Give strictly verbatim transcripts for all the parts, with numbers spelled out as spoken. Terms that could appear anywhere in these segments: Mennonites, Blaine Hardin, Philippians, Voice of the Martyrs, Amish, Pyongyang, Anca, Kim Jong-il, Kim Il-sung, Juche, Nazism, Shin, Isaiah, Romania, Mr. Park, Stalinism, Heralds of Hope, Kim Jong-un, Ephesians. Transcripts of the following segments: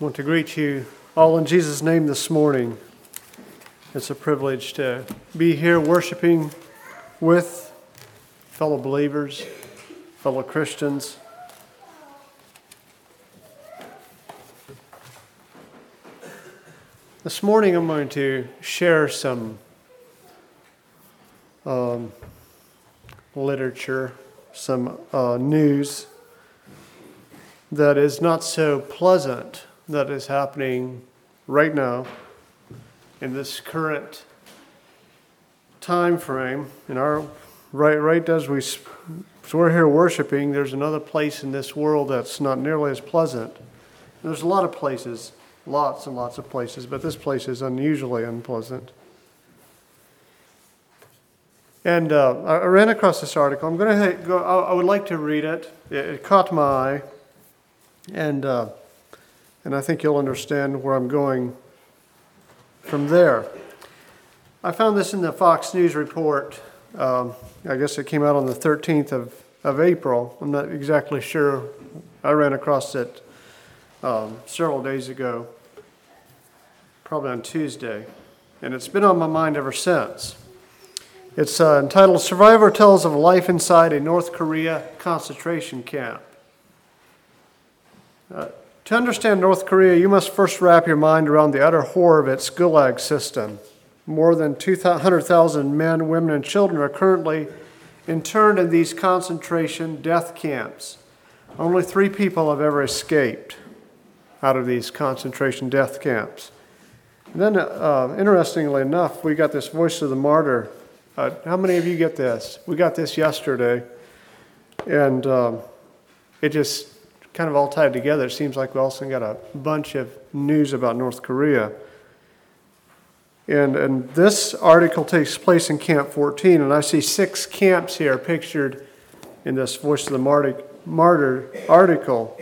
I want to greet you all in Jesus' name this morning. It's a privilege to be here worshiping with fellow believers, fellow Christians. This morning I'm going to share some um, literature, some uh, news that is not so pleasant that is happening right now in this current time frame. In our right, right as we so we're here worshiping, there's another place in this world that's not nearly as pleasant. There's a lot of places, lots and lots of places, but this place is unusually unpleasant. And uh, I ran across this article. I'm going to go. I would like to read it. It, it caught my eye. And uh, and I think you'll understand where I'm going from there. I found this in the Fox News report. Um, I guess it came out on the thirteenth of, of April. I'm not exactly sure. I ran across it um, several days ago, probably on Tuesday. And it's been on my mind ever since. It's uh, entitled, "Survivor Tells of Life Inside a North Korea Concentration Camp." Uh, to understand North Korea, you must first wrap your mind around the utter horror of its gulag system. More than two hundred thousand men, women, and children are currently interned in these concentration death camps. Only three people have ever escaped out of these concentration death camps. And then, uh, interestingly enough, we got this Voice of the Martyr. Uh, how many of you get this? We got this yesterday, and um, it just... kind of all tied together. It seems like we also got a bunch of news about North Korea. And and this article takes place in Camp fourteen, and I see six camps here pictured in this Voice of the Martyr, Martyr article.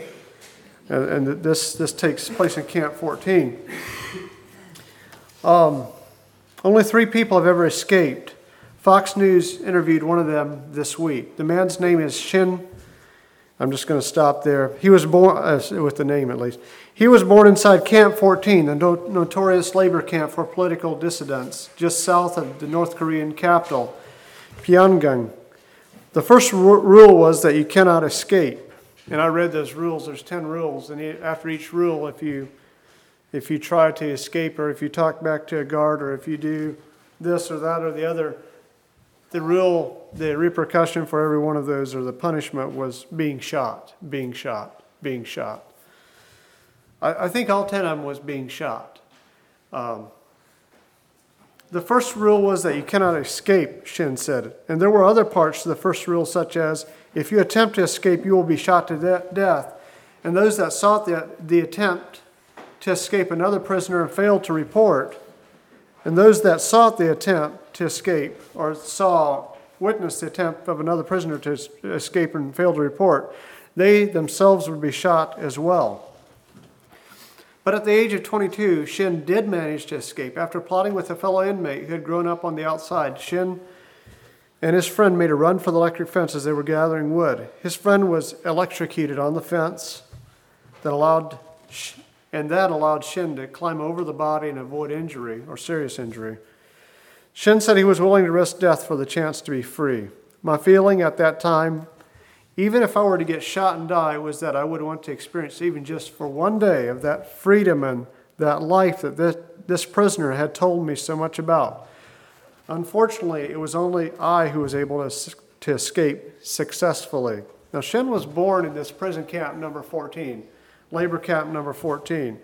And, and this, this takes place in Camp fourteen. Um, only three people have ever escaped. Fox News interviewed one of them this week. The man's name is Shin. I'm just going to stop there. He was born, uh, with the name at least, he was born inside Camp fourteen, the no- notorious labor camp for political dissidents, just south of the North Korean capital, Pyongyang. The first r- rule was that you cannot escape. And I read those rules. There's ten rules. And after each rule, if you, if you try to escape, or if you talk back to a guard, or if you do this or that or the other, the rule, the repercussion for every one of those, or the punishment, was being shot, being shot, being shot. I, I think all ten of them was being shot. Um, the first rule was that you cannot escape, Shin said. And there were other parts to the first rule, such as, if you attempt to escape, you will be shot to de- death. And those that sought the, the attempt to escape another prisoner and failed to report, and those that sought the attempt to escape, or saw, witnessed the attempt of another prisoner to escape and failed to report, they themselves would be shot as well. But at the age of twenty-two, Shin did manage to escape. After plotting with a fellow inmate who had grown up on the outside, Shin and his friend made a run for the electric fence as they were gathering wood. His friend was electrocuted on the fence that allowed Shin And that allowed Shin to climb over the body and avoid injury or serious injury. Shin said he was willing to risk death for the chance to be free. My feeling at that time, even if I were to get shot and die, was that I would want to experience even just for one day of that freedom and that life that this, this prisoner had told me so much about. Unfortunately, it was only I who was able to, to escape successfully. Now, Shin was born in this prison camp number fourteen. Labor camp number fourteen.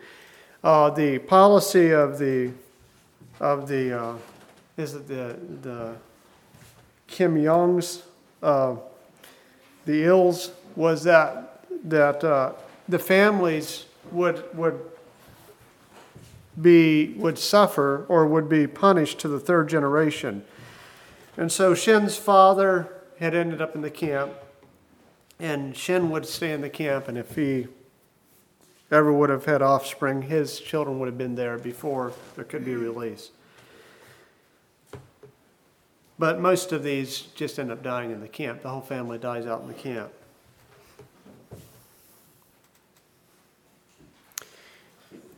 Uh, the policy of the of the uh, is it the the Kim Jong-il's uh, the Il's was that that uh, the families would would be would suffer or would be punished to the third generation, and so Shin's father had ended up in the camp, and Shin would stay in the camp, and if he ever would have had offspring, his children would have been there before there could be release. But most of these just end up dying in the camp. The whole family dies out in the camp.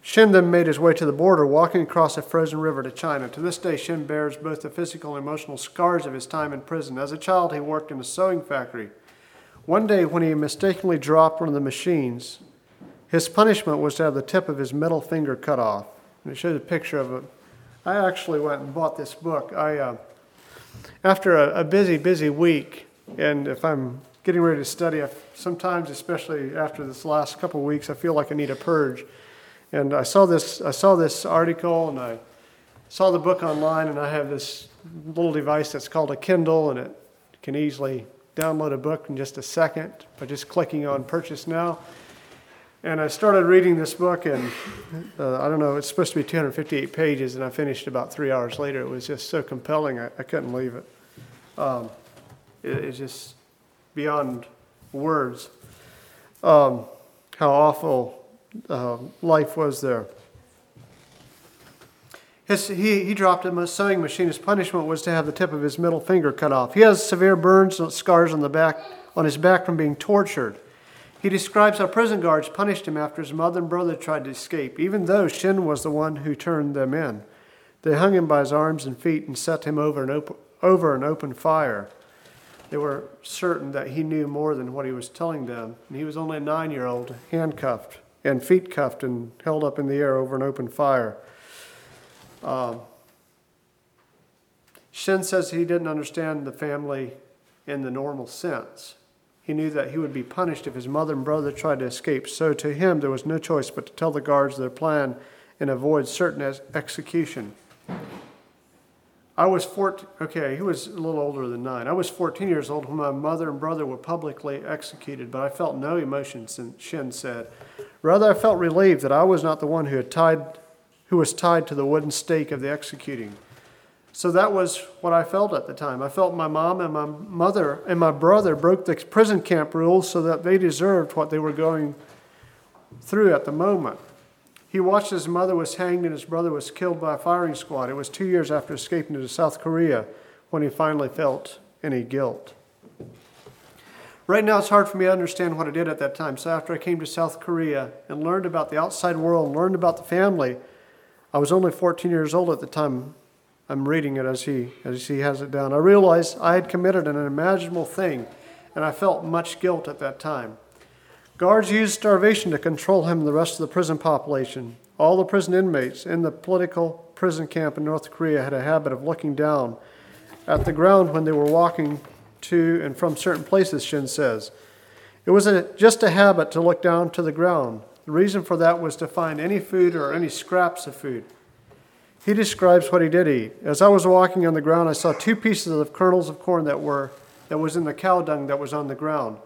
Shin then made his way to the border, walking across a frozen river to China. To this day, Shin bears both the physical and emotional scars of his time in prison. As a child, he worked in a sewing factory. One day, when he mistakenly dropped one of the machines, his punishment was to have the tip of his middle finger cut off. And it shows a picture of it. I actually went and bought this book. I, uh, after a, a busy, busy week, and if I'm getting ready to study, I, sometimes, especially after this last couple of weeks, I feel like I need a purge. And I saw this I saw this article, and I saw the book online, and I have this little device that's called a Kindle, and it can easily download a book in just a second by just clicking on Purchase Now. And I started reading this book, and uh, I don't know, it's supposed to be two hundred fifty-eight pages, and I finished about three hours later. It was just so compelling, I, I couldn't leave it. Um, it. It's just beyond words um, how awful Uh, life was there. His, he, he dropped a sewing machine. His punishment was to have the tip of his middle finger cut off. He has severe burns and scars on the back on his back from being tortured. He describes how prison guards punished him after his mother and brother tried to escape, even though Shin was the one who turned them in. They hung him by his arms and feet and set him over an open, over an open fire. They were certain that he knew more than what he was telling them, and he was only a nine-year-old, handcuffed and feet cuffed and held up in the air over an open fire. Um, Shin says he didn't understand the family in the normal sense. He knew that he would be punished if his mother and brother tried to escape, so to him there was no choice but to tell the guards their plan and avoid certain ex- execution. I was fourteen, okay, he was a little older than nine. I was fourteen years old when my mother and brother were publicly executed, but I felt no emotion, Shin said. Rather, I felt relieved that I was not the one who had tied, who was tied to the wooden stake of the executing. So that was what I felt at the time. I felt my mom and my mother and my brother broke the prison camp rules so that they deserved what they were going through at the moment. He watched as his mother was hanged and his brother was killed by a firing squad. It was two years after escaping to South Korea when he finally felt any guilt. Right now, it's hard for me to understand what I did at that time. So after I came to South Korea and learned about the outside world and learned about the family, I was only fourteen years old at the time. I'm reading it as he, as he has it down. I realized I had committed an unimaginable thing, and I felt much guilt at that time. Guards used starvation to control him and the rest of the prison population. All the prison inmates in the political prison camp in North Korea had a habit of looking down at the ground when they were walking to and from certain places, Shin says. It was a, just a habit to look down to the ground. The reason for that was to find any food or any scraps of food. He describes what he did eat. As I was walking on the ground, I saw two pieces of kernels of corn that were that was in the cow dung that was on the ground.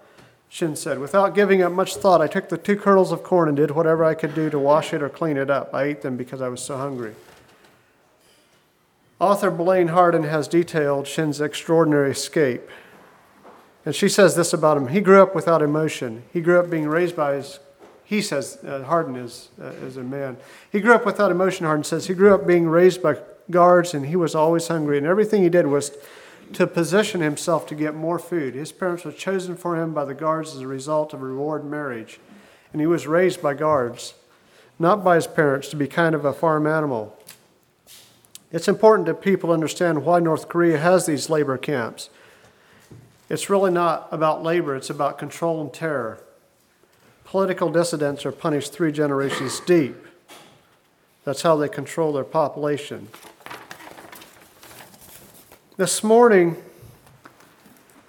Shin said, without giving it much thought, I took the two kernels of corn and did whatever I could do to wash it or clean it up. I ate them because I was so hungry. Author Blaine Hardin has detailed Shin's extraordinary escape. And she says this about him. He grew up without emotion. He grew up being raised by his, he says, uh, Hardin is, uh, is a man. He grew up without emotion, Hardin says. He grew up being raised by guards, and he was always hungry. And everything he did was to position himself to get more food. His parents were chosen for him by the guards as a result of reward marriage. And he was raised by guards, not by his parents, to be kind of a farm animal. It's important that people understand why North Korea has these labor camps. It's really not about labor, it's about control and terror. Political dissidents are punished three generations deep. That's how they control their population. This morning,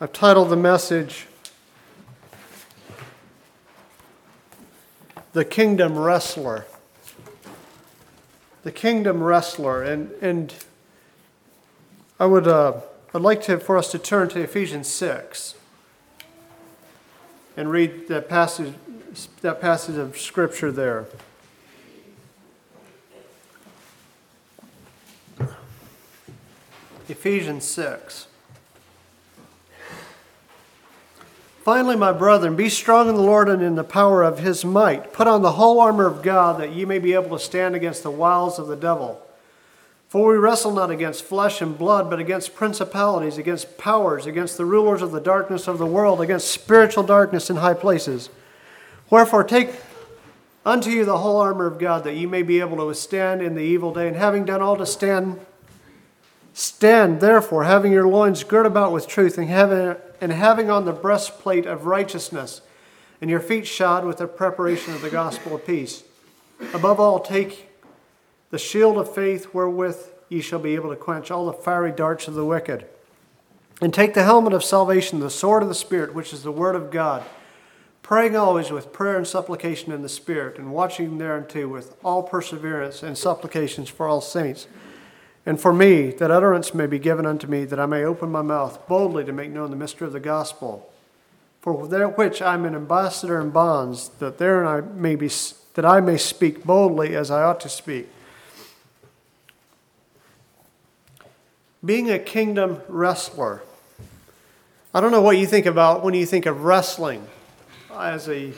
I've titled the message, The Kingdom Wrestler. The Kingdom Wrestler. And and I would uh, I'd like to for us to turn to Ephesians six and read that passage that passage of scripture there. Ephesians six. Finally, my brethren, be strong in the Lord and in the power of his might. Put on the whole armor of God that ye may be able to stand against the wiles of the devil. For we wrestle not against flesh and blood, but against principalities, against powers, against the rulers of the darkness of the world, against spiritual darkness in high places. Wherefore take Unto you the whole armor of God, that ye may be able to withstand in the evil day, and having done all to stand, stand therefore, having your loins girt about with truth, and having, and having on the breastplate of righteousness, and your feet shod with the preparation of the gospel of peace. Above all, take the shield of faith, wherewith ye shall be able to quench all the fiery darts of the wicked. And take the helmet of salvation, the sword of the Spirit, which is the word of God, praying always with prayer and supplication in the Spirit, and watching thereunto with all perseverance and supplications for all saints. And for me, that utterance may be given unto me, that I may open my mouth boldly to make known the mystery of the gospel, for which I am an ambassador in bonds, that therein I may be, that I may speak boldly as I ought to speak. Being a kingdom wrestler. I don't know what you think about when you think of wrestling. As a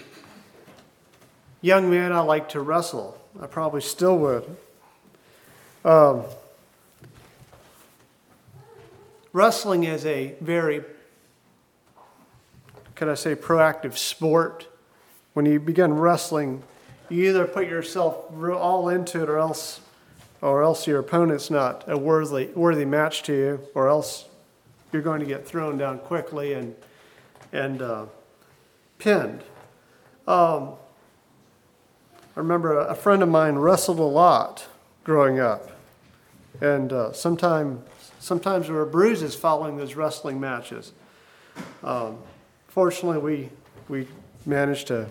young man, I liked to wrestle. I probably still would. Um, wrestling is a very, can I say, proactive sport. When you begin wrestling, you either put yourself all into it, or else or else your opponent's not a worthy worthy match to you, or else you're going to get thrown down quickly and and uh, pinned. Um, I remember a, a friend of mine wrestled a lot growing up, and uh, sometime, sometimes there were bruises following those wrestling matches. Um, fortunately, we we managed to.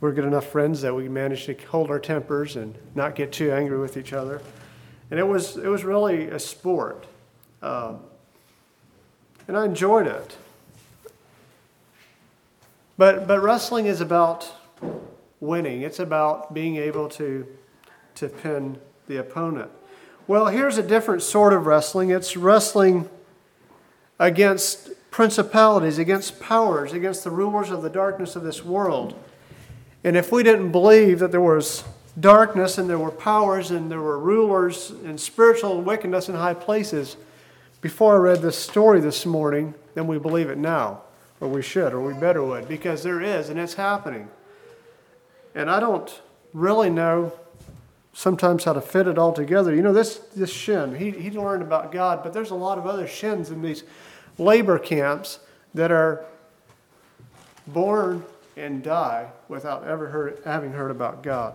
We're good enough friends that we managed to hold our tempers and not get too angry with each other. And it was it was really a sport. Um, and I enjoyed it. But but wrestling is about winning. It's about being able to, to pin the opponent. Well, here's a different sort of wrestling. It's wrestling against principalities, against powers, against the rulers of the darkness of this world. And if we didn't believe that there was darkness and there were powers and there were rulers and spiritual wickedness in high places, before I read this story this morning, then we believe it now, or we should, or we better would, because there is, and it's happening. And I don't really know sometimes how to fit it all together. You know, this this Shin, he, he learned about God, but there's a lot of other Shins in these labor camps that are born and die without ever heard, having heard about God.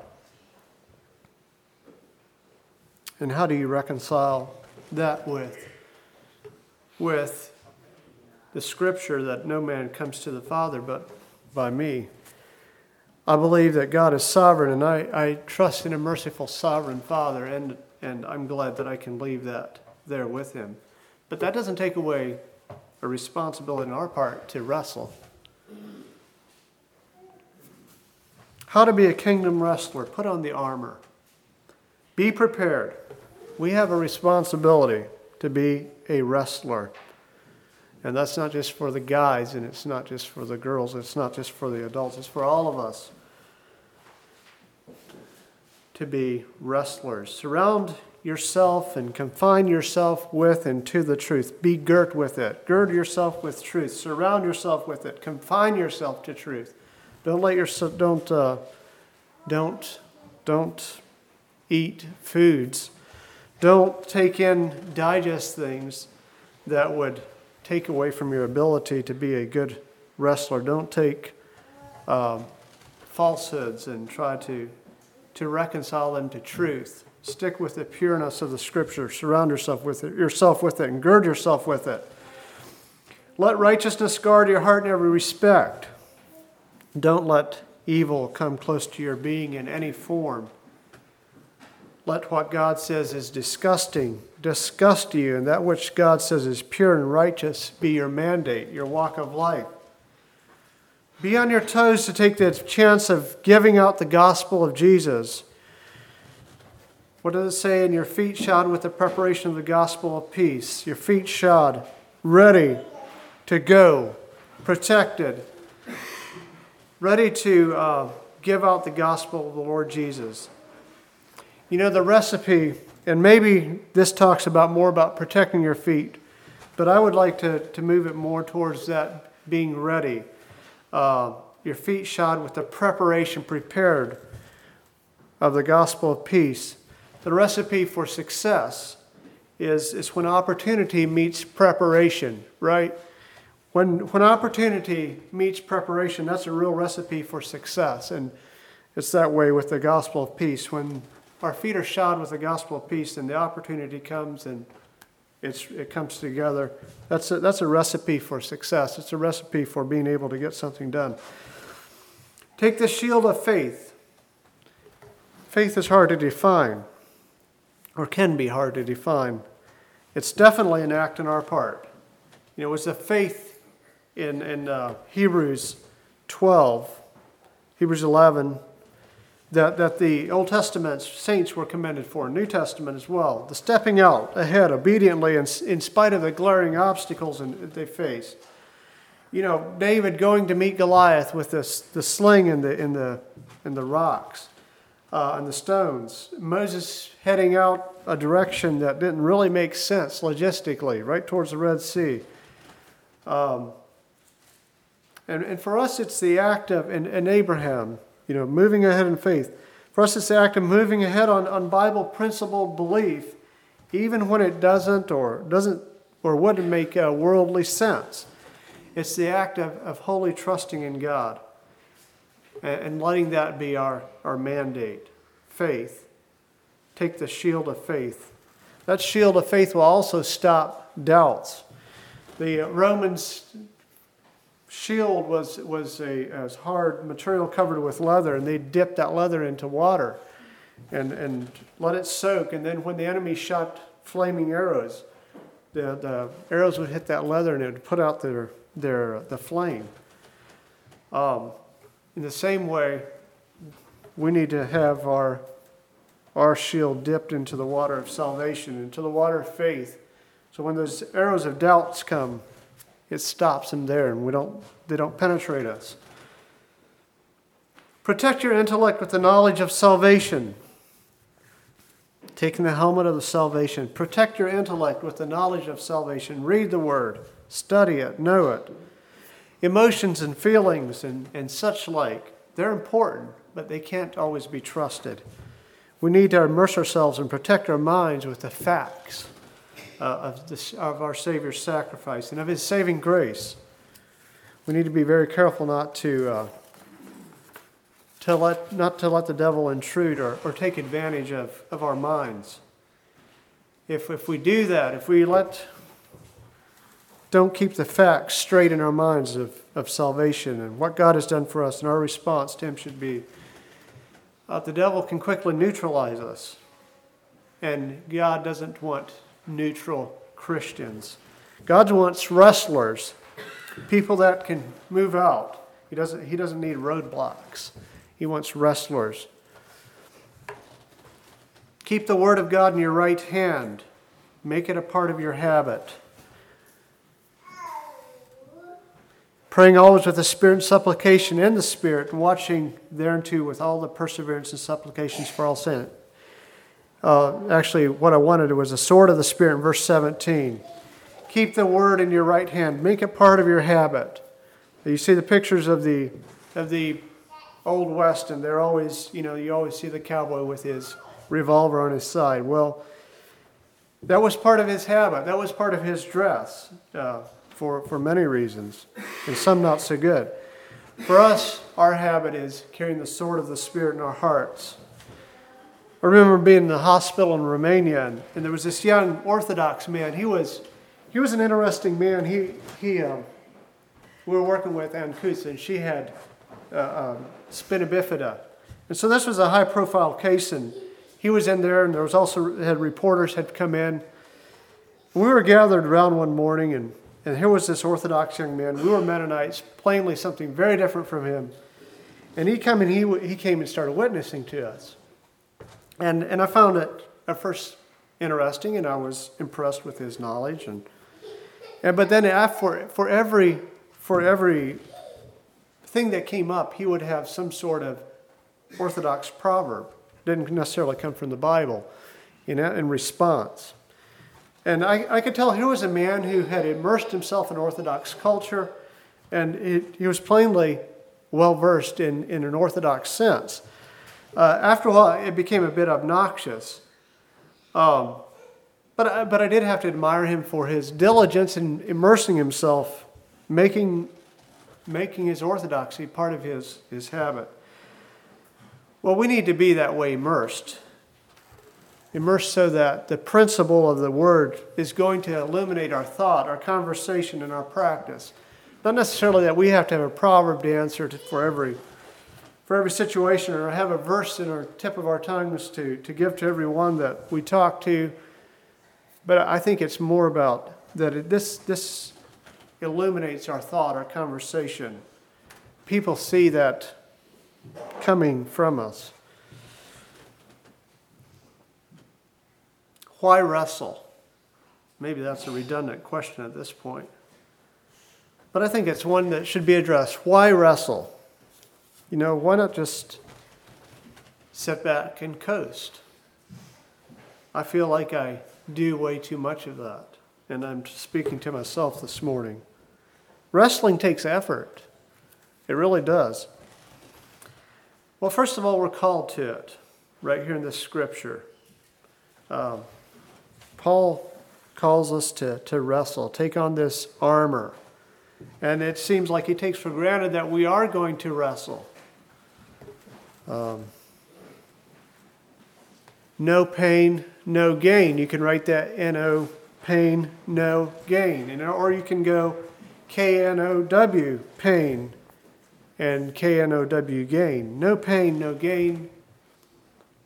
And how do you reconcile that with, with the scripture that no man comes to the Father but by me? I believe that God is sovereign, and I, I trust in a merciful sovereign Father, and, and I'm glad that I can leave that there with him. But that doesn't take away a responsibility on our part to wrestle. How to be a kingdom wrestler. Put on the armor. Be prepared. We have a responsibility to be a wrestler. And that's not just for the guys, and it's not just for the girls, it's not just for the adults, it's for all of us to be wrestlers. Surround yourself and confine yourself with and to the truth. Be girt with it. Gird yourself with truth. Surround yourself with it. Confine yourself to truth. Don't let your don't uh, don't don't eat foods. Don't take in digest things that would take away from your ability to be a good wrestler. Don't take um, falsehoods and try to to reconcile them to truth. Stick with the pureness of the Scripture. Surround yourself with it, yourself with it, and gird yourself with it. Let righteousness guard your heart in every respect. Don't let evil come close to your being in any form. Let what God says is disgusting disgust you, and that which God says is pure and righteous be your mandate, your walk of life. Be on your toes to take the chance of giving out the gospel of Jesus. What does it say? And your feet shod with the preparation of the gospel of peace. Your feet shod, ready to go, protected, ready to uh, give out the gospel of the Lord Jesus. You know, the recipe, and maybe this talks about more about protecting your feet, but I would like to, to move it more towards that being ready. Uh, your feet shod with the preparation prepared of the gospel of peace. The recipe for success is, is when opportunity meets preparation, right? When when opportunity meets preparation, that's a real recipe for success. And it's that way with the gospel of peace. When our feet are shod with the gospel of peace and the opportunity comes and it's it comes together, that's a, that's a recipe for success. It's a recipe for being able to get something done. Take the shield of faith. Faith is hard to define, or can be hard to define. It's definitely an act on our part. You know, it was the faith In, in uh, Hebrews twelve, Hebrews eleven, that, that the Old Testament saints were commended for, New Testament as well. The stepping out ahead obediently in, in spite of the glaring obstacles in, they face. You know, David going to meet Goliath with this, the sling in the, in the, in the rocks uh, and the stones. Moses heading out a direction that didn't really make sense logistically, right towards the Red Sea. Um, And, and for us, it's the act of, and, and Abraham, you know, moving ahead in faith. For us, it's the act of moving ahead on, on Bible principle belief, even when it doesn't or doesn't or wouldn't make uh, worldly sense. It's the act of, of wholly trusting in God and, and letting that be our, our mandate. Faith. Take the shield of faith. That shield of faith will also stop doubts. The Romans... shield was was a as hard material covered with leather, and they dipped that leather into water and and let it soak, and then when the enemy shot flaming arrows, the, the arrows would hit that leather and it would put out their their the flame. Um, in the same way, we need to have our our shield dipped into the water of salvation, into the water of faith. So when those arrows of doubts come, it stops them there, and we don't. They don't penetrate us. Protect your intellect with the knowledge of salvation. Taking the helmet of the salvation. Protect your intellect with the knowledge of salvation. Read the Word. Study it. Know it. Emotions and feelings and, and such like, they're important, but they can't always be trusted. We need to immerse ourselves and protect our minds with the facts. Uh, of, this, of our Savior's sacrifice and of His saving grace. We need to be very careful not to uh, to let not to let the devil intrude or, or take advantage of, of our minds. If if we do that, if we let don't keep the facts straight in our minds of, of salvation and what God has done for us and our response to Him should be, uh, the devil can quickly neutralize us, and God doesn't want neutral Christians. God wants wrestlers, people that can move out. He doesn't, he doesn't need roadblocks. He wants wrestlers. Keep the Word of God in your right hand. Make it a part of your habit. Praying always with the Spirit and supplication in the Spirit, and watching thereunto with all the perseverance and supplications for all saints. Uh, actually, what I wanted was a sword of the Spirit in verse seventeen. Keep the Word in your right hand. Make it part of your habit. You see the pictures of the of the Old West, and they're always, you know, you always see the cowboy with his revolver on his side. Well, that was part of his habit. That was part of his dress uh, for, for many reasons, and some not so good. For us, our habit is carrying the sword of the Spirit in our hearts. I remember being in the hospital in Romania, and, and there was this young Orthodox man. He was, he was an interesting man. He, he, um, we were working with Anca, and she had uh, um, spina bifida, and so this was a high-profile case. And he was in there, and there was also had reporters had come in. We were gathered around one morning, and and here was this Orthodox young man. We were Mennonites, plainly something very different from him, and he come and he he came and started witnessing to us. And and I found it at first interesting, and I was impressed with his knowledge. And and but then for for every for every thing that came up, he would have some sort of Orthodox proverb. Didn't necessarily come from the Bible, you know, in response. And I, I could tell here was a man who had immersed himself in Orthodox culture, and it, he was plainly well-versed in, in an orthodox sense. Uh, after a while, it became a bit obnoxious. Um, but, I, but I did have to admire him for his diligence in immersing himself, making, making his orthodoxy part of his, his habit. Well, we need to be that way immersed. Immersed so that the principle of the Word is going to illuminate our thought, our conversation, and our practice. Not necessarily that we have to have a proverb to answer to, for every for every situation, or have a verse in our tip of our tongues to, to give to everyone that we talk to. But I think it's more about that it, this, this illuminates our thought, our conversation. People see that coming from us. Why wrestle? Maybe that's a redundant question at this point. But I think it's one that should be addressed. Why wrestle? You know, why not just sit back and coast? I feel like I do way too much of that. And I'm speaking to myself this morning. Wrestling takes effort. It really does. Well, first of all, we're called to it right here in this scripture. Um, Paul calls us to, to wrestle, take on this armor. And it seems like he takes for granted that we are going to wrestle. Um, no pain, no gain. You can write that N O, pain, no gain. You know, or you can go K N O W, pain, and K N O W, gain. No pain, no gain.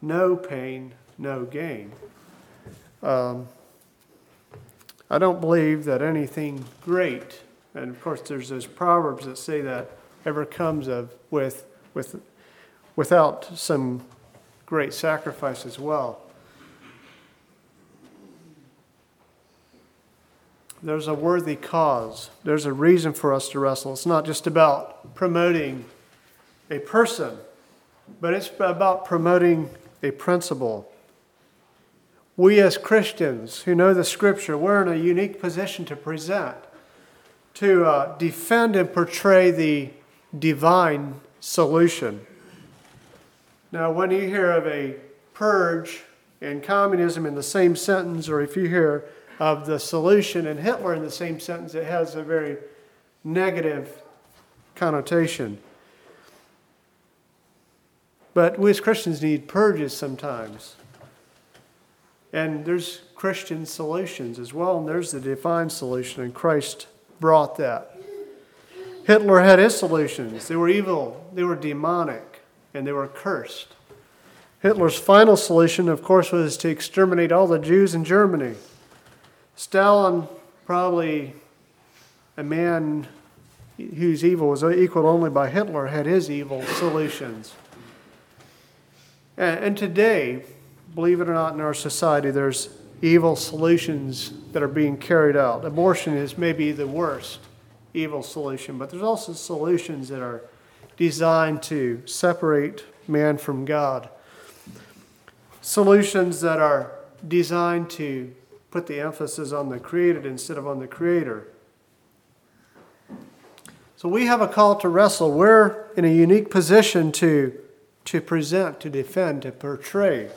No pain, no gain. Um, I don't believe that anything great, and of course there's those proverbs that say that, ever comes of with with without some great sacrifice as well. There's a worthy cause. There's a reason for us to wrestle. It's not just about promoting a person, but it's about promoting a principle. We as Christians who know the Scripture, we're in a unique position to present, to uh, defend and portray the divine solution. Now, when you hear of a purge and communism in the same sentence, or if you hear of the solution and Hitler in the same sentence, it has a very negative connotation. But we as Christians need purges sometimes. And there's Christian solutions as well, and there's the divine solution, and Christ brought that. Hitler had his solutions. They were evil, they were demonic, and they were cursed. Hitler's final solution, of course, was to exterminate all the Jews in Germany. Stalin, probably a man whose evil was equaled only by Hitler, had his evil solutions. And today, believe it or not, in our society, there's evil solutions that are being carried out. Abortion is maybe the worst evil solution, but there's also solutions that are designed to separate man from God. Solutions that are designed to put the emphasis on the created instead of on the Creator. So we have a call to wrestle. We're in a unique position to, to present, to defend, to portray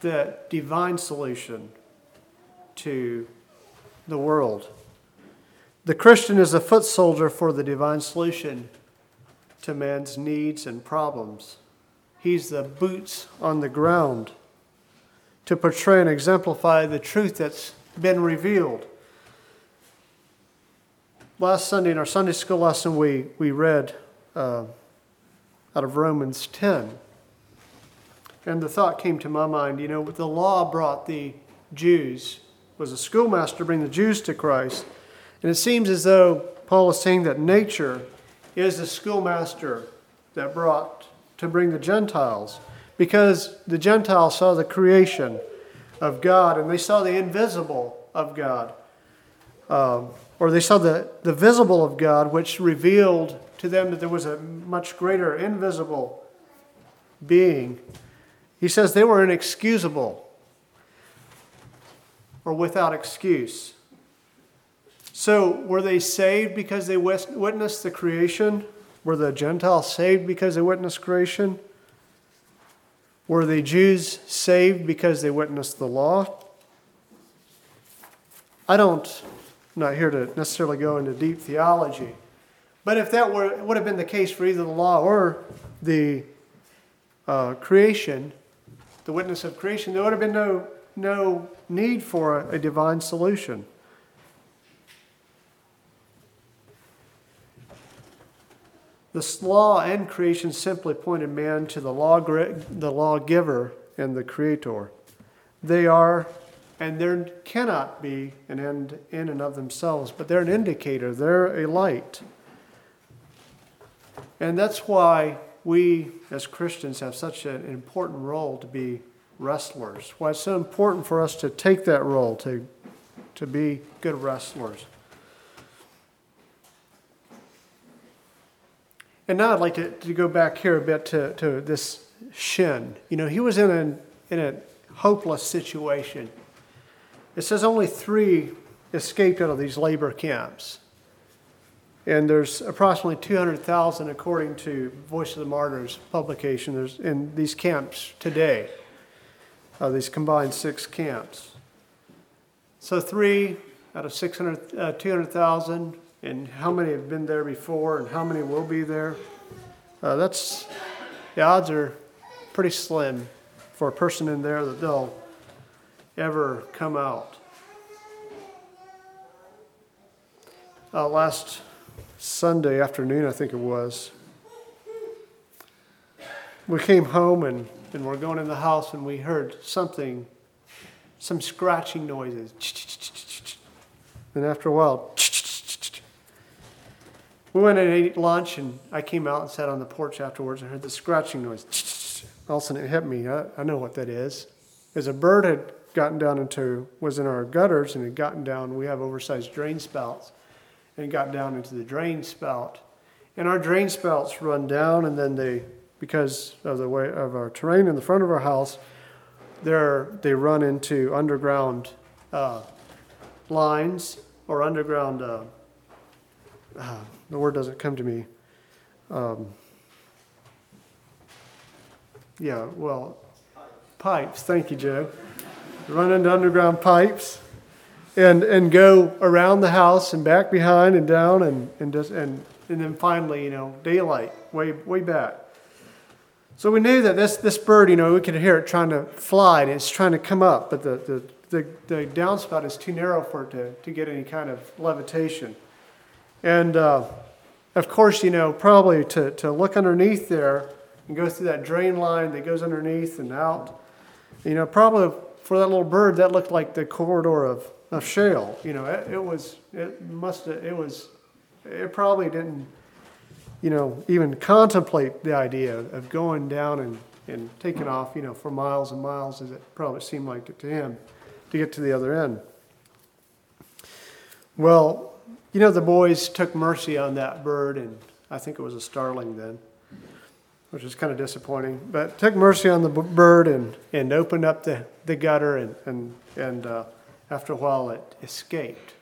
the divine solution to the world. The Christian is a foot soldier for the divine solution to man's needs and problems. He's the boots on the ground to portray and exemplify the truth that's been revealed. Last Sunday in our Sunday school lesson, we, we read uh, out of Romans ten. And the thought came to my mind, you know, the law brought the Jews, was a schoolmaster to bring the Jews to Christ. And it seems as though Paul is saying that nature is the schoolmaster that brought to bring the Gentiles. Because the Gentiles saw the creation of God, and they saw the invisible of God. Um, or they saw the, the visible of God, which revealed to them that there was a much greater invisible being. He says they were inexcusable, or without excuse. So were they saved because they witnessed the creation? Were the Gentiles saved because they witnessed creation? Were the Jews saved because they witnessed the law? I don't, I'm not here to necessarily go into deep theology, but if that were, it would have been the case for either the law or the uh, creation, the witness of creation, there would have been no no need for a, a divine solution. This law and creation simply pointed man to the law, the lawgiver and the creator. They are, and there cannot be an end in and of themselves, but they're an indicator. They're a light. And that's why we as Christians have such an important role to be wrestlers. Why it's so important for us to take that role, to, to be good wrestlers. And now I'd like to, to go back here a bit to, to this Shin. You know, he was in a, in a hopeless situation. It says only three escaped out of these labor camps. And there's approximately two hundred thousand, according to Voice of the Martyrs publication, there's in these camps today, uh, these combined six camps. So three out of six hundred, uh, two hundred thousand, and how many have been there before, and how many will be there. Uh, that's, the odds are pretty slim for a person in there that they'll ever come out. Uh, last Sunday afternoon, I think it was, we came home and, and we're going in the house and we heard something, some scratching noises. And after a while, we went and ate lunch, and I came out and sat on the porch afterwards and heard the scratching noise. All of a sudden it hit me. I, I know what that is. Because a bird had gotten down into, was in our gutters and had gotten down. We have oversized drain spouts. And it got down into the drain spout. And our drain spouts run down, and then they, because of the way of our terrain in the front of our house, they're, they run into underground uh, lines or underground... Uh, uh, The word doesn't come to me. Um, yeah, well, pipes. Thank you, Joe. Run into underground pipes, and and go around the house and back behind and down and and just and and then finally, you know, daylight way way back. So we knew that this this bird, you know, we could hear it trying to fly and it's trying to come up, but the the the, the downspout is too narrow for it to, to get any kind of levitation. And, uh, of course, you know, probably to, to look underneath there and go through that drain line that goes underneath and out, you know, probably for that little bird, that looked like the corridor of, of shale. You know, it, it was, it must have, it was, it probably didn't, you know, even contemplate the idea of going down and, and taking off, you know, for miles and miles as it probably seemed like it to him to get to the other end. Well, you know, the boys took mercy on that bird, and I think it was a starling then, which is kind of disappointing. But took mercy on the bird and, and opened up the, the gutter, and and, and uh, after a while it escaped.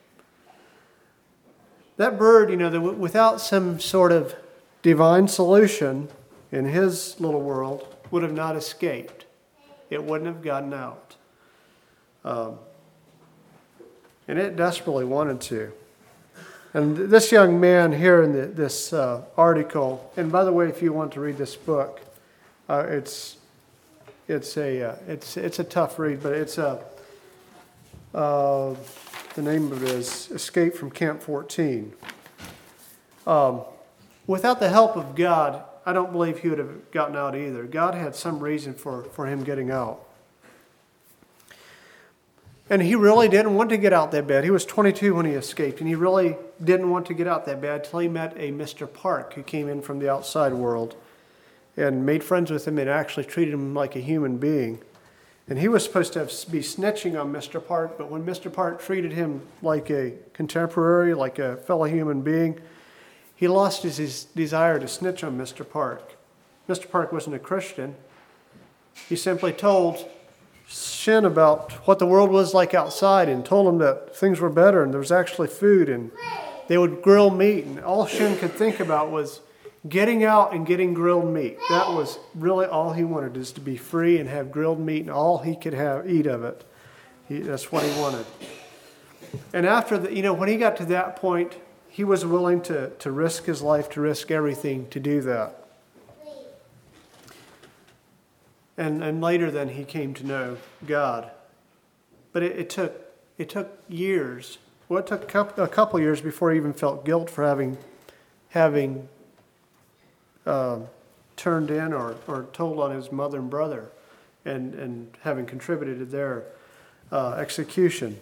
That bird, you know, the, without some sort of divine solution in his little world, would have not escaped. It wouldn't have gotten out. Um, and it desperately wanted to. And this young man here in the, this uh, article, and by the way, if you want to read this book, uh, it's it's a uh, it's it's a tough read, but it's a uh, the name of it is Escape from Camp fourteen. Um, without the help of God, I don't believe he would have gotten out either. God had some reason for, for him getting out. And he really didn't want to get out that bad. He was twenty-two when he escaped, and he really didn't want to get out that bad until he met a Mister Park who came in from the outside world and made friends with him and actually treated him like a human being. And he was supposed to have, be snitching on Mister Park, but when Mister Park treated him like a contemporary, like a fellow human being, he lost his, his desire to snitch on Mister Park. Mister Park wasn't a Christian. He simply told Shin about what the world was like outside and told him that things were better and there was actually food and they would grill meat, and all Shin could think about was getting out and getting grilled meat. That was really all he wanted, is to be free and have grilled meat and all he could have eat of it. He, that's what he wanted. And after the, you know, when he got to that point, he was willing to, to risk his life, to risk everything to do that. And and later then he came to know God. But it, it took it took years. Well, it took a couple, a couple years before he even felt guilt for having having uh, turned in or, or told on his mother and brother and, and having contributed to their uh, execution.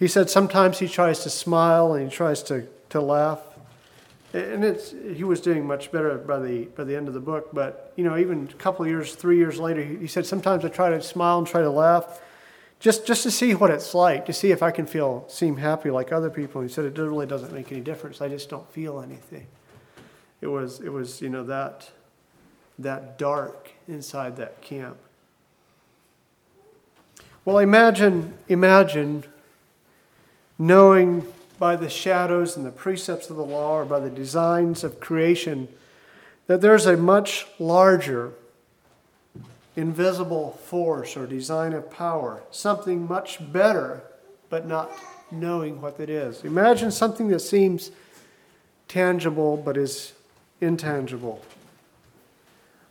He said sometimes he tries to smile and he tries to, to laugh. And it's he was doing much better by the by the end of the book. But, you know, even a couple of years, three years later, he, he said, sometimes I try to smile and try to laugh just just to see what it's like, to see if I can feel, seem happy like other people. He said, it really doesn't make any difference. I just don't feel anything. It was, it was you know, that that dark inside that camp. Well, imagine, imagine knowing by the shadows and the precepts of the law, or by the designs of creation, that there's a much larger invisible force or design of power, something much better, but not knowing what it is. Imagine something that seems tangible, but is intangible.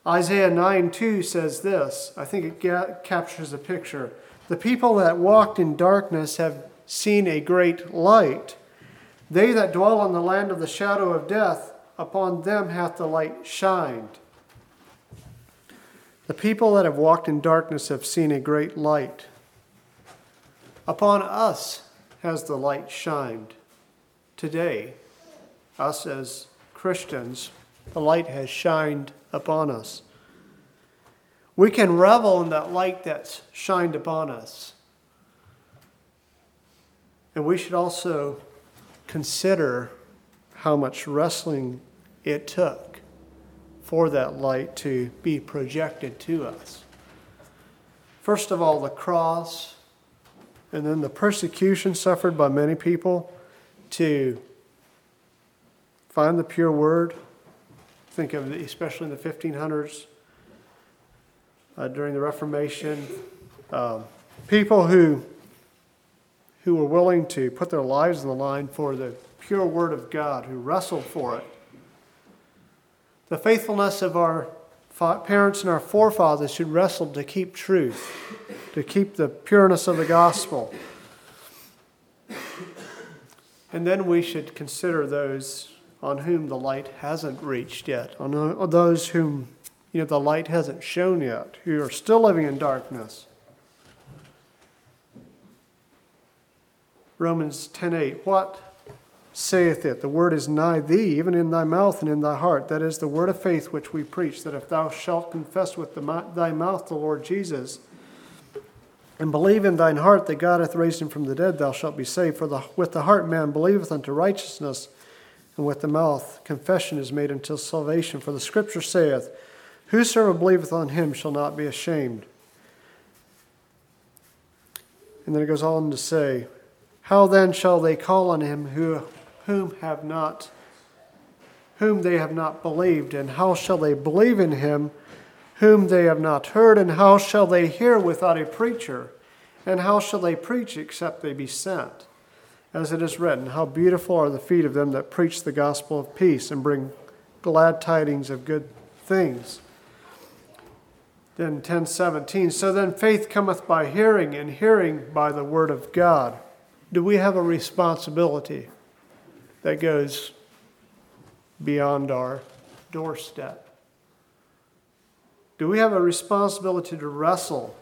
Isaiah nine two says this. I think it ga- captures the picture. The people that walked in darkness have seen a great light. They that dwell in the land of the shadow of death, upon them hath the light shined. The people that have walked in darkness have seen a great light. Upon us has the light shined. Today, us as Christians, the light has shined upon us. We can revel in that light that's shined upon us. And we should also consider how much wrestling it took for that light to be projected to us. First of all, the cross, and then the persecution suffered by many people to find the pure word. Think of it, especially in the fifteen hundreds, uh, during the Reformation, um, people who... who were willing to put their lives on the line for the pure word of God, who wrestled for it. The faithfulness of our fa- parents and our forefathers should wrestle to keep truth, to keep the pureness of the gospel. And then we should consider those on whom the light hasn't reached yet, on, on those whom you know the light hasn't shone yet, who are still living in darkness. Romans ten eight, what saith it? The word is nigh thee, even in thy mouth and in thy heart. That is the word of faith which we preach, that if thou shalt confess with the, thy mouth the Lord Jesus, and believe in thine heart that God hath raised him from the dead, thou shalt be saved. For the, with the heart man believeth unto righteousness, and with the mouth confession is made unto salvation. For the Scripture saith, whosoever believeth on him shall not be ashamed. And then it goes on to say, how then shall they call on him who, whom have not, whom they have not believed? And how shall they believe in him whom they have not heard? And how shall they hear without a preacher? And how shall they preach except they be sent? As it is written, how beautiful are the feet of them that preach the gospel of peace and bring glad tidings of good things. Then ten seventeen, so then faith cometh by hearing, and hearing by the word of God. Do we have a responsibility that goes beyond our doorstep? Do we have a responsibility to wrestle,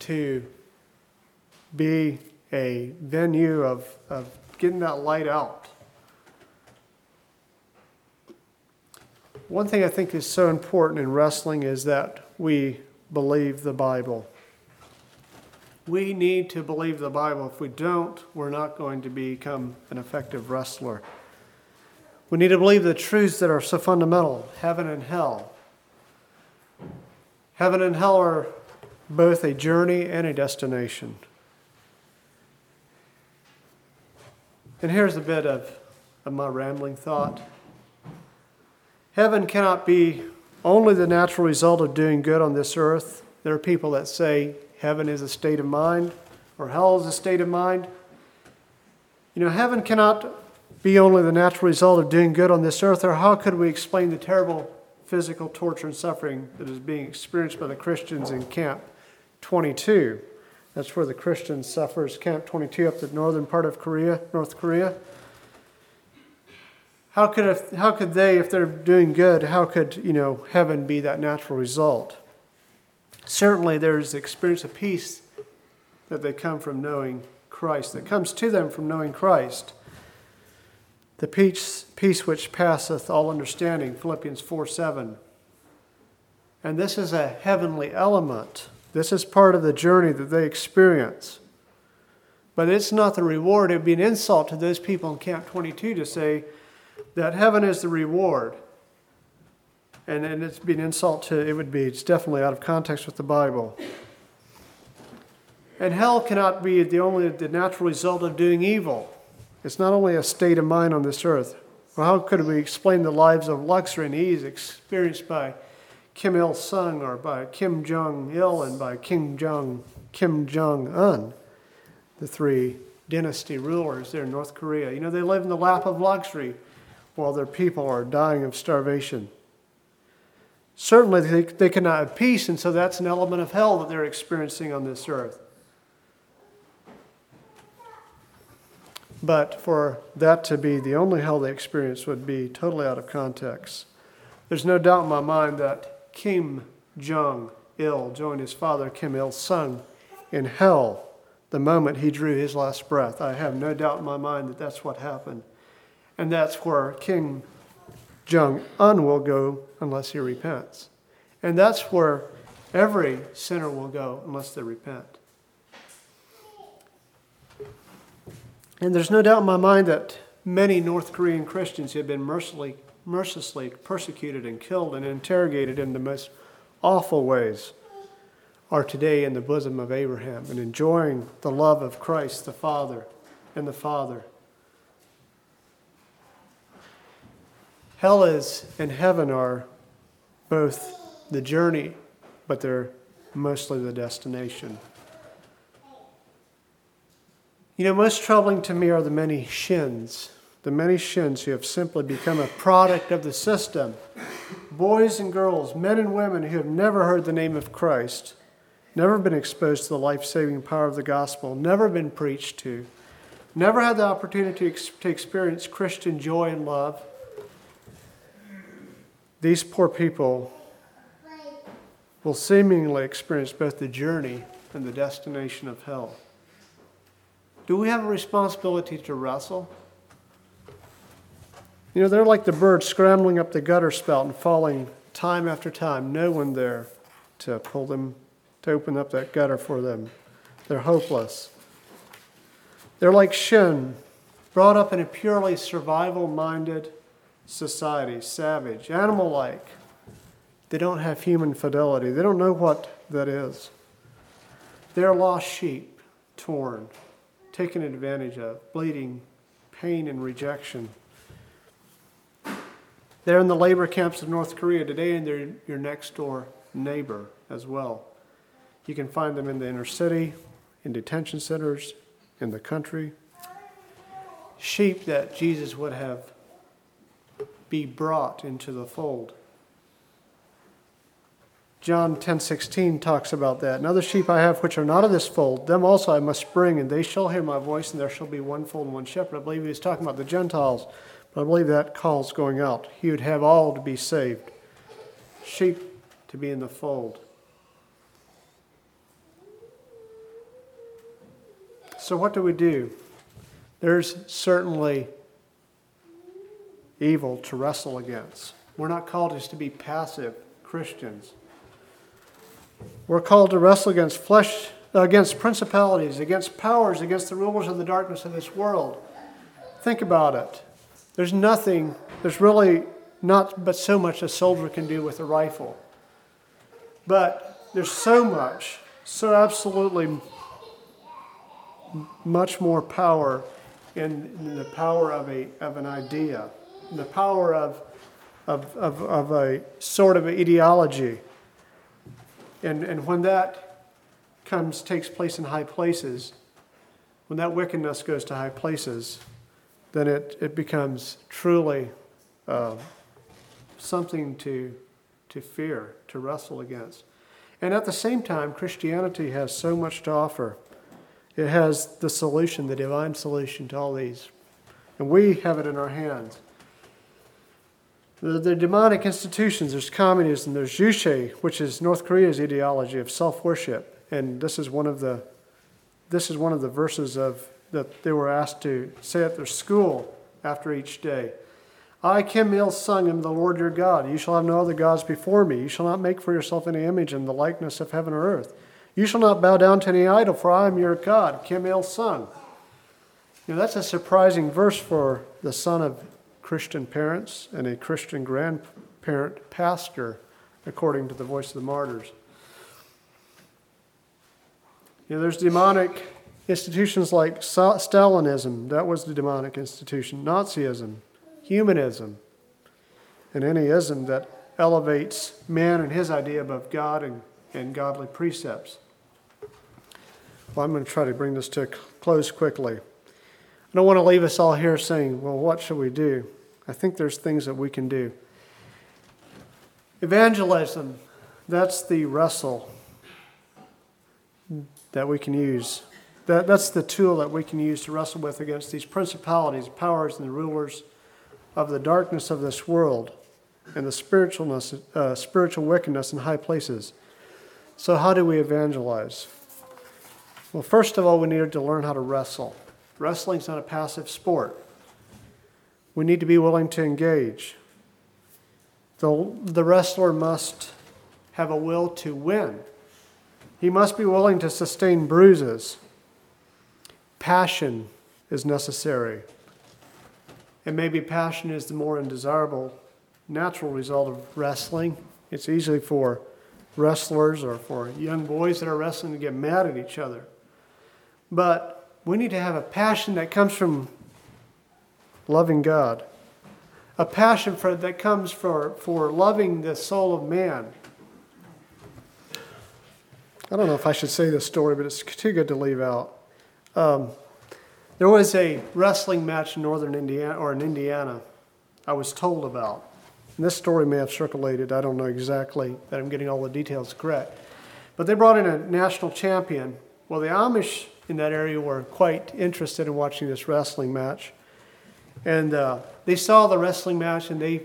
to be a venue of, of getting that light out? One thing I think is so important in wrestling is that we believe the Bible. We need to believe the Bible. If we don't, we're not going to become an effective wrestler. We need to believe the truths that are so fundamental, heaven and hell. Heaven and hell are both a journey and a destination. And here's a bit of, of my rambling thought. Heaven cannot be only the natural result of doing good on this earth. There are people that say heaven is a state of mind, or hell is a state of mind. You know, heaven cannot be only the natural result of doing good on this earth, or how could we explain the terrible physical torture and suffering that is being experienced by the Christians in Camp twenty-two? That's where the Christian suffers, Camp twenty-two, up the northern part of Korea, North Korea. How could if, how could they, if they're doing good, how could, you know, heaven be that natural result? Certainly there's the experience of peace that they come from knowing Christ, that comes to them from knowing Christ. The peace, peace which passeth all understanding, Philippians four seven. And this is a heavenly element. This is part of the journey that they experience. But it's not the reward. It would be an insult to those people in Camp twenty-two to say that heaven is the reward. And, and it's been an insult to, it would be, it's definitely out of context with the Bible. And hell cannot be the only the natural result of doing evil. It's not only a state of mind on this earth. Well, how could we explain the lives of luxury and ease experienced by Kim Il-sung, or by Kim Jong-il, and by Kim Jong, Kim Jong-un, the three dynasty rulers there in North Korea? You know, they live in the lap of luxury while their people are dying of starvation. Certainly they, they cannot have peace, and so that's an element of hell that they're experiencing on this earth. But for that to be the only hell they experience would be totally out of context. There's no doubt in my mind that Kim Jong-il joined his father, Kim Il-sung, in hell the moment he drew his last breath. I have no doubt in my mind that that's what happened. And that's where Kim Jong-un will go unless he repents. And that's where every sinner will go unless they repent. And there's no doubt in my mind that many North Korean Christians who have been mercilessly, mercilessly persecuted and killed and interrogated in the most awful ways are today in the bosom of Abraham and enjoying the love of Christ the Father and the Father. Hell is and heaven are both the journey, but they're mostly the destination. You know, most troubling to me are the many shins, the many shins who have simply become a product of the system. Boys and girls, men and women who have never heard the name of Christ, never been exposed to the life-saving power of the gospel, never been preached to, never had the opportunity to experience Christian joy and love. These poor people will seemingly experience both the journey and the destination of hell. Do we have a responsibility to wrestle? You know, they're like the bird scrambling up the gutter spout and falling time after time. No one there to pull them, to open up that gutter for them. They're hopeless. They're like Shin, brought up in a purely survival-minded society, savage, animal-like. They don't have human fidelity. They don't know what that is. They're lost sheep, torn, taken advantage of, bleeding, pain, and rejection. They're in the labor camps of North Korea today, and they're your next door neighbor as well. You can find them in the inner city, in detention centers, in the country. Sheep that Jesus would have be brought into the fold. John ten sixteen talks about that. And other sheep I have which are not of this fold, them also I must bring, and they shall hear my voice, and there shall be one fold and one shepherd. I believe he was talking about the Gentiles, but I believe that call's going out. He would have all to be saved. Sheep to be in the fold. So what do we do? There's certainly evil to wrestle against. We're not called just to be passive Christians. We're called to wrestle against flesh, against principalities, against powers, against the rulers of the darkness of this world. Think about it. There's nothing, there's really not but so much a soldier can do with a rifle. But there's so much, so absolutely much more power in, in the power of a of an idea, in the power of of, of, of a sort of ideology. And, and when that comes, takes place in high places, when that wickedness goes to high places, then it, it becomes truly uh, something to to fear, to wrestle against. And at the same time, Christianity has so much to offer. It has the solution, the divine solution to all these. And we have it in our hands. The, the demonic institutions, there's communism, there's Juche, which is North Korea's ideology of self-worship. And this is one of the this is one of the verses of that they were asked to say at their school after each day. I, Kim Il-sung, am the Lord your God. You shall have no other gods before me. You shall not make for yourself any image in the likeness of heaven or earth. You shall not bow down to any idol, for I am your God, Kim Il-sung. You know, that's a surprising verse for the son of Christian parents and a Christian grandparent pastor, according to the Voice of the Martyrs. You know, there's demonic institutions like Stalinism. That was the demonic institution. Nazism. Humanism, and any ism that elevates man and his idea above God and, and godly precepts. Well, I'm going to try to bring this to a close quickly. I don't want to leave us all here saying, well, what should we do? I think there's things that we can do. Evangelism, that's the wrestle that we can use. That, that's the tool that we can use to wrestle with against these principalities, powers, and the rulers of the darkness of this world and the spiritualness, uh, spiritual wickedness in high places. So how do we evangelize? Well, first of all, we need to learn how to wrestle. Wrestling's not a passive sport. We need to be willing to engage. The, the wrestler must have a will to win. He must be willing to sustain bruises. Passion is necessary. And maybe passion is the more undesirable natural result of wrestling. It's easy for wrestlers or for young boys that are wrestling to get mad at each other. But we need to have a passion that comes from loving God, a passion for that comes for, for loving the soul of man. I don't know if I should say this story, but it's too good to leave out. Um, There was a wrestling match in northern Indiana, or in Indiana, I was told about. And this story may have circulated. I don't know exactly that I'm getting all the details correct. But they brought in a national champion. Well, the Amish in that area were quite interested in watching this wrestling match. And uh, they saw the wrestling match, and they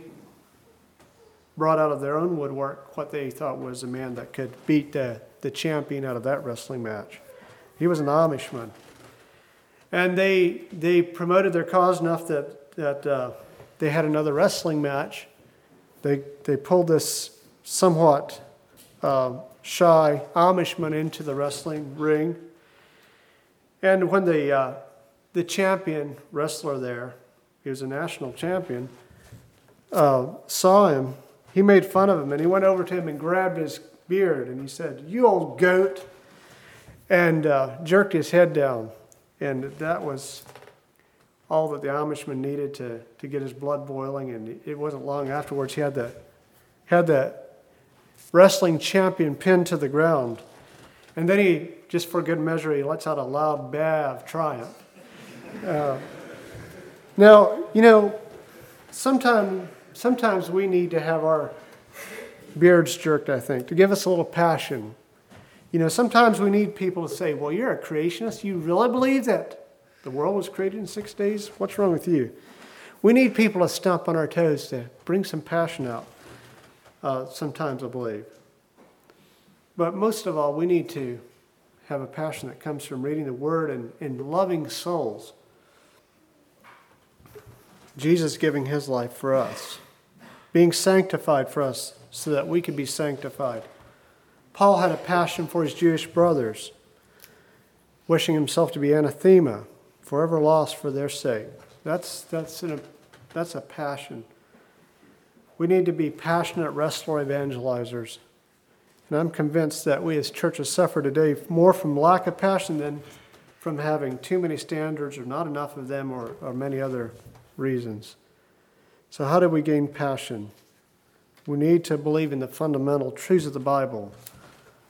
brought out of their own woodwork what they thought was a man that could beat the, the champion out of that wrestling match. He was an Amishman. And they they promoted their cause enough that that uh, they had another wrestling match. They they pulled this somewhat uh, shy Amishman into the wrestling ring. And when the uh, the champion wrestler there, he was a national champion, uh, saw him, he made fun of him, and he went over to him and grabbed his beard and he said, "You old goat," and uh, jerked his head down. And that was all that the Amishman needed to, to get his blood boiling. And it wasn't long afterwards he had the, had the wrestling champion pinned to the ground. And then he, just for good measure, he lets out a loud bah of triumph. Uh, now, you know, sometime, sometimes we need to have our beards jerked, I think, to give us a little passion. You know, sometimes we need people to say, well, you're a creationist. You really believe that the world was created in six days? What's wrong with you? We need people to stomp on our toes to bring some passion out, uh, sometimes I believe. But most of all, we need to have a passion that comes from reading the Word and, and loving souls. Jesus giving his life for us, being sanctified for us so that we could be sanctified. Paul had a passion for his Jewish brothers, wishing himself to be anathema, forever lost for their sake. That's that's an, that's a passion. We need to be passionate wrestler evangelizers. And I'm convinced that we as churches suffer today more from lack of passion than from having too many standards or not enough of them or, or many other reasons. So how do we gain passion? We need to believe in the fundamental truths of the Bible.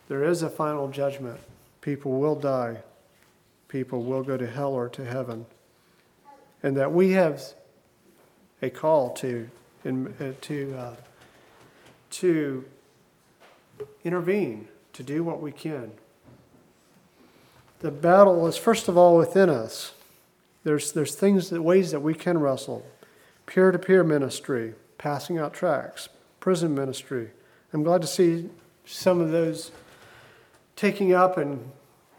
There is a final judgment. People will die. People will go to hell or to heaven. And that we have a call to in, uh, to uh, to intervene, to do what we can. The battle is first of all within us. There's there's things that ways that we can wrestle. Peer-to-peer ministry, passing out tracts, prison ministry. I'm glad to see some of those taking up and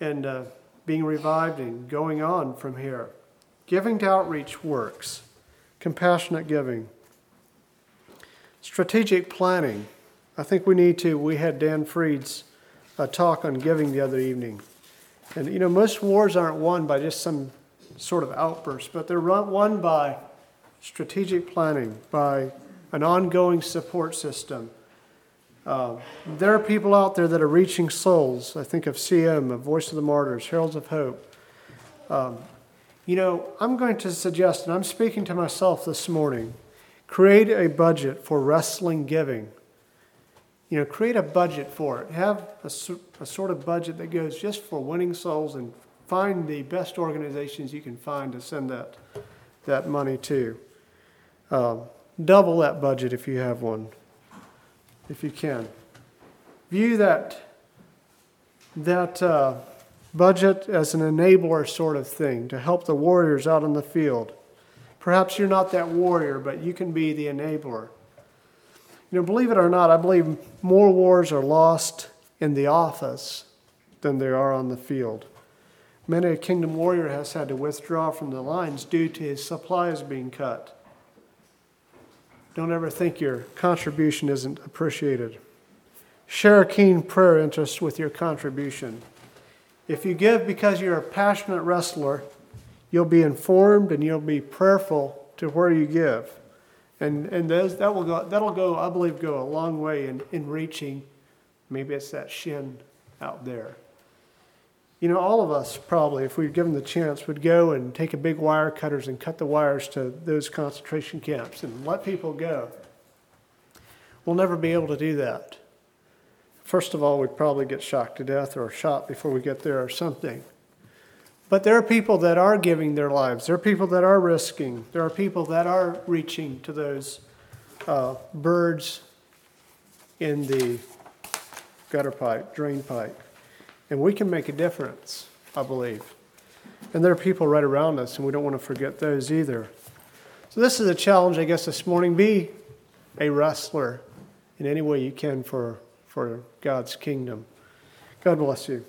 and uh, being revived and going on from here. Giving to outreach works, compassionate giving, strategic planning. I think we need to. We had Dan Fried's uh, talk on giving the other evening. And, you know, most wars aren't won by just some sort of outburst, but they're won by strategic planning, by an ongoing support system. Uh, there are people out there that are reaching souls. I think of C M, of Voice of the Martyrs, Heralds of Hope. Um, you know, I'm going to suggest, and I'm speaking to myself this morning, create a budget for wrestling giving. You know, create a budget for it. Have a, a sort of budget that goes just for winning souls, and find the best organizations you can find to send that that money to. Um, double that budget if you have one, if you can. View that that uh, budget as an enabler sort of thing to help the warriors out in the field. Perhaps you're not that warrior, but you can be the enabler. You know, believe it or not, I believe more wars are lost in the office than there are on the field. Many a kingdom warrior has had to withdraw from the lines due to his supplies being cut. Don't ever think your contribution isn't appreciated. Share a keen prayer interest with your contribution. If you give because you're a passionate wrestler, you'll be informed and you'll be prayerful to where you give. And and those, that will go, that'll go, I believe, go a long way in, in reaching, maybe it's that Shin out there. You know, all of us probably, if we were given the chance, would go and take a big wire cutters and cut the wires to those concentration camps and let people go. We'll never be able to do that. First of all, we'd probably get shocked to death or shot before we get there or something. But there are people that are giving their lives. There are people that are risking. There are people that are reaching to those uh, birds in the gutter pipe, drain pipe. And we can make a difference, I believe. And there are people right around us, and we don't want to forget those either. So this is a challenge, I guess, this morning. Be a wrestler in any way you can for, for God's kingdom. God bless you.